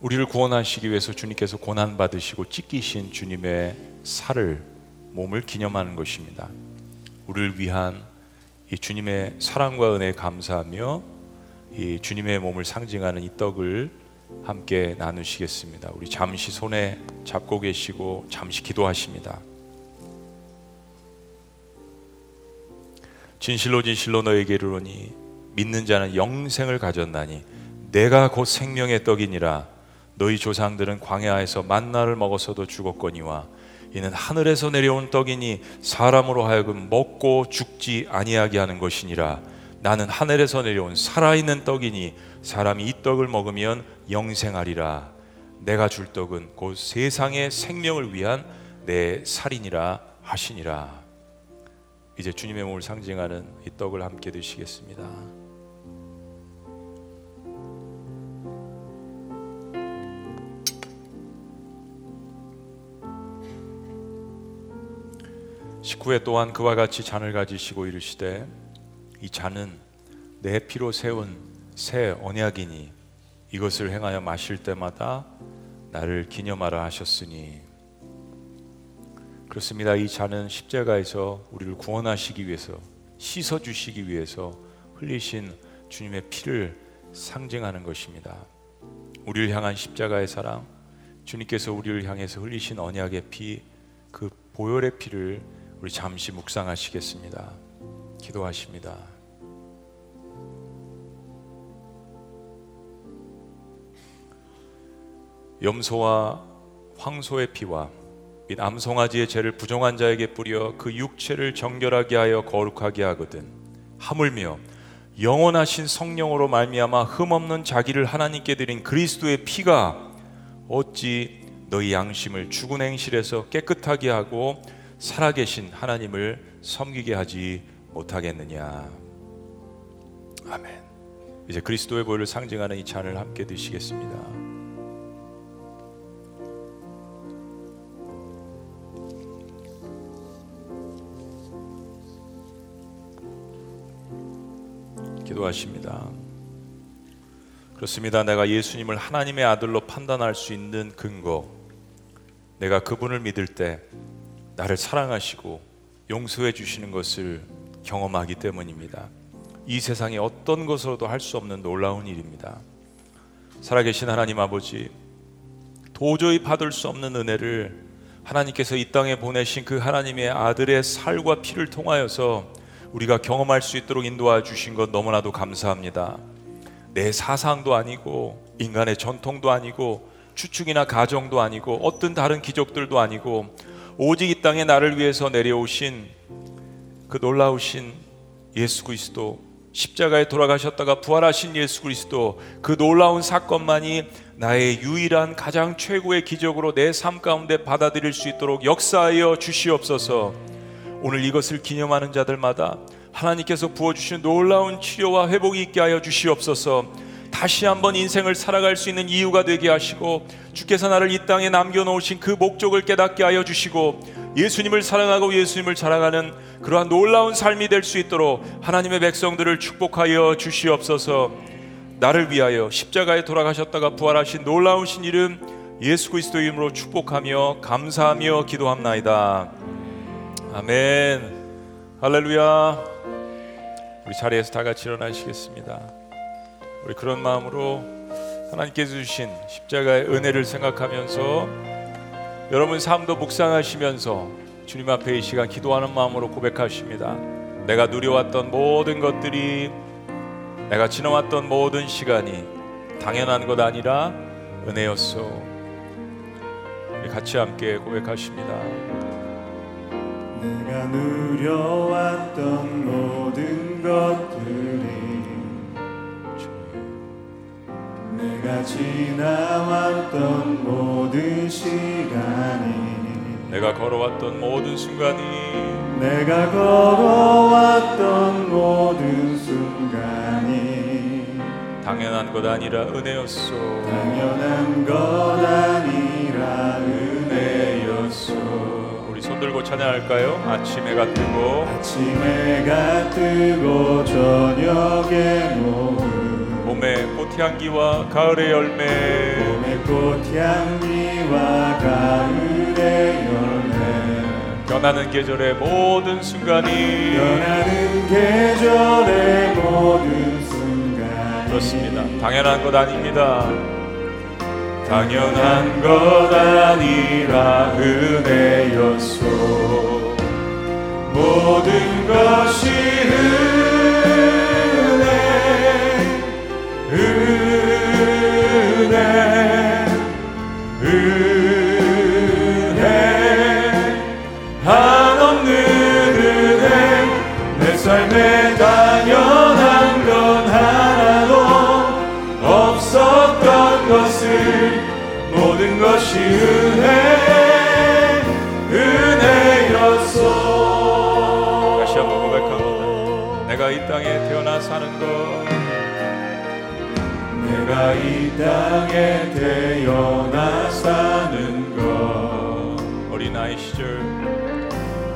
우리를 구원하시기 위해서 주님께서 고난받으시고 찢기신 주님의 살을, 몸을 기념하는 것입니다. 우리를 위한 이 주님의 사랑과 은혜에 감사하며 이 주님의 몸을 상징하는 이 떡을 함께 나누시겠습니다. 우리 잠시 손에 잡고 계시고 잠시 기도하십니다. 진실로 진실로 너에게 이르노니 믿는 자는 영생을 가졌나니 내가 곧 생명의 떡이니라. 너희 조상들은 광야에서 만나를 먹었어도 죽었거니와 이는 하늘에서 내려온 떡이니 사람으로 하여금 먹고 죽지 아니하게 하는 것이니라. 나는 하늘에서 내려온 살아있는 떡이니 사람이 이 떡을 먹으면 영생하리라. 내가 줄 떡은 곧 세상의 생명을 위한 내 살이니라 하시니라. 이제 주님의 몸을 상징하는 이 떡을 함께 드시겠습니다. 십구 회 또한 그와 같이 잔을 가지시고 이르시되 이 잔은 내 피로 세운 새 언약이니 이것을 행하여 마실 때마다 나를 기념하라 하셨으니. 그렇습니다. 이 잔은 십자가에서 우리를 구원하시기 위해서 씻어주시기 위해서 흘리신 주님의 피를 상징하는 것입니다. 우리를 향한 십자가의 사랑, 주님께서 우리를 향해서 흘리신 언약의 피, 그 보혈의 피를 우리 잠시 묵상하시겠습니다. 기도하십니다. 염소와 황소의 피와 및 암송아지의 죄를 부정한 자에게 뿌려 그 육체를 정결하게 하여 거룩하게 하거든 하물며 영원하신 성령으로 말미암아 흠없는 자기를 하나님께 드린 그리스도의 피가 어찌 너희 양심을 죽은 행실에서 깨끗하게 하고 살아계신 하나님을 섬기게 하지 못하겠느냐. 아멘. 이제 그리스도의 보혈을 상징하는 이 잔을 함께 드시겠습니다. 기도하십니다. 그렇습니다. 내가 예수님을 하나님의 아들로 판단할 수 있는 근거, 내가 그분을 믿을 때 나를 사랑하시고 용서해 주시는 것을 경험하기 때문입니다. 이 세상의 어떤 것으로도 할 수 없는 놀라운 일입니다. 살아계신 하나님 아버지, 도저히 받을 수 없는 은혜를 하나님께서 이 땅에 보내신 그 하나님의 아들의 살과 피를 통하여서 우리가 경험할 수 있도록 인도하여 주신 것 너무나도 감사합니다. 내 사상도 아니고 인간의 전통도 아니고 추측이나 가정도 아니고 어떤 다른 기적들도 아니고 오직 이 땅에 나를 위해서 내려오신 그 놀라우신 예수 그리스도, 십자가에 돌아가셨다가 부활하신 예수 그리스도, 그 놀라운 사건만이 나의 유일한 가장 최고의 기적으로 내 삶 가운데 받아들일 수 있도록 역사하여 주시옵소서. 오늘 이것을 기념하는 자들마다 하나님께서 부어주시는 놀라운 치료와 회복이 있게 하여 주시옵소서. 다시 한번 인생을 살아갈 수 있는 이유가 되게 하시고 주께서 나를 이 땅에 남겨놓으신 그 목적을 깨닫게 하여 주시고 예수님을 사랑하고 예수님을 자랑하는 그러한 놀라운 삶이 될 수 있도록 하나님의 백성들을 축복하여 주시옵소서. 나를 위하여 십자가에 돌아가셨다가 부활하신 놀라운 신 이름 예수 그리스도의 이름으로 축복하며 감사하며 기도합나이다. 아멘. 할렐루야. 우리 자리에서 다 같이 일어나시겠습니다. 우리 그런 마음으로 하나님께서 주신 십자가의 은혜를 생각하면서 여러분 삶도 묵상하시면서 주님 앞에 이 시간 기도하는 마음으로 고백하십니다. 내가 누려왔던 모든 것들이, 내가 지나왔던 모든 시간이 당연한 것 아니라 은혜였소. 우리 같이 함께 고백하십니다. 내가 누려왔던 모든 것들이, 내가 지나왔던 모든 시간이, 내가 걸어왔던 모든 순간이, 내가 걸어왔던 모든 순간이 당연한 것 아니라 은혜였소. 당연한 것 아니라 은혜였소. 들고 찬양할까요? 아침 해가 뜨고 아침 해가 뜨고 저녁에 오는 봄의 꽃향기와 가을의 열매 봄의 꽃향기와 가을의 열매 변하는 계절의 모든 순간이 변하는 계절의 모든 순간이 그렇습니다. 당연한 것 아닙니다. 당연한 것 아니라 은혜였소. 모든 것이 은혜 은혜 은혜 한없는 은혜 내 삶에 당연한 건 하나도 없었던 것을 모든 것이 은혜, 은혜였소. 다시 한번 고백합니다. 내가 이 땅에 태어나 사는 것 내가 이 땅에 태어나 사는 것 어린아이 시절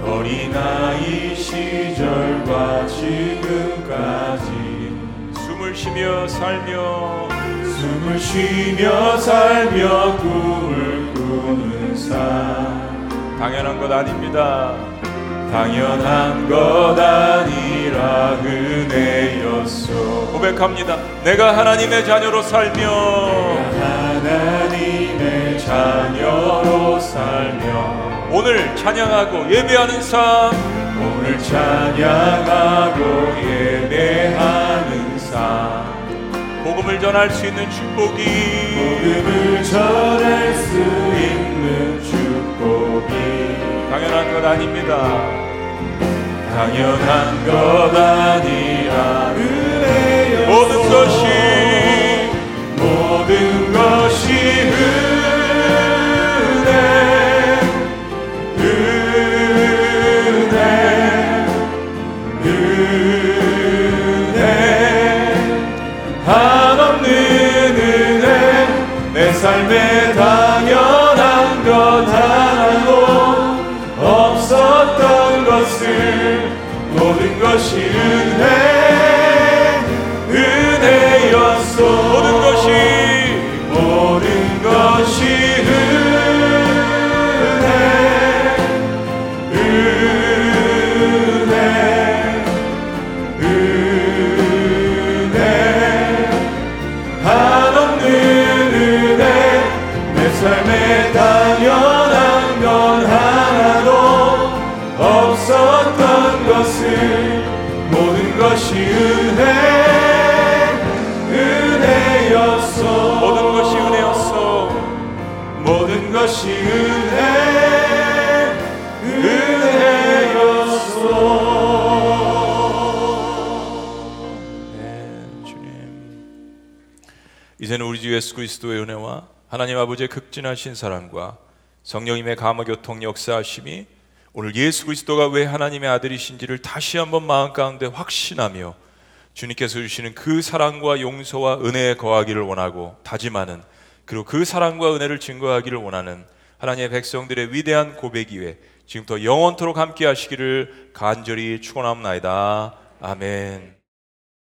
어린아이 시절과 지금까지 숨을 쉬며 살며 숨을 쉬며 살며 꿈을 꾸는 삶 당연한 것 아닙니다. 당연한 것 아니라 은혜였소. 고백합니다. 내가 하나님의 자녀로 살며 내가 하나님의 자녀로 살며 오늘 찬양하고 예배하는 삶 오늘 찬양하고 예배하는 삶 복음을 전할 수 있는 축복이 복음을 전할 수 있는 축복이 당연한 것 아닙니다. 당연한 것 아니라 은혜였소. 모든 것이 모든 것이 은혜 은혜 은혜 한없는 은혜 내 삶에 당연한 것 하나도 없었던 것을 모든 것이 은혜 은혜였소. 모든 것이 모든 것이 은혜 은혜 은혜 한없는 은혜 내 삶에 당연한 건 하나도 없었던 것을 모든 것이 은혜 은혜였소. 모든 것이 은혜였소. 모든 것이 은혜 은혜였소. 이제는 우리 주 예수 그리스도의 은혜와 하나님 아버지의 극진하신 사랑과 성령님의 감화교통 역사하심이 오늘 예수 그리스도가 왜 하나님의 아들이신지를 다시 한번 마음 가운데 확신하며 주님께서 주시는 그 사랑과 용서와 은혜에 거하기를 원하고 다짐하는 그리고 그 사랑과 은혜를 증거하기를 원하는 하나님의 백성들의 위대한 고백 위에 지금부터 영원토록 함께 하시기를 간절히 축원합니다. 아멘.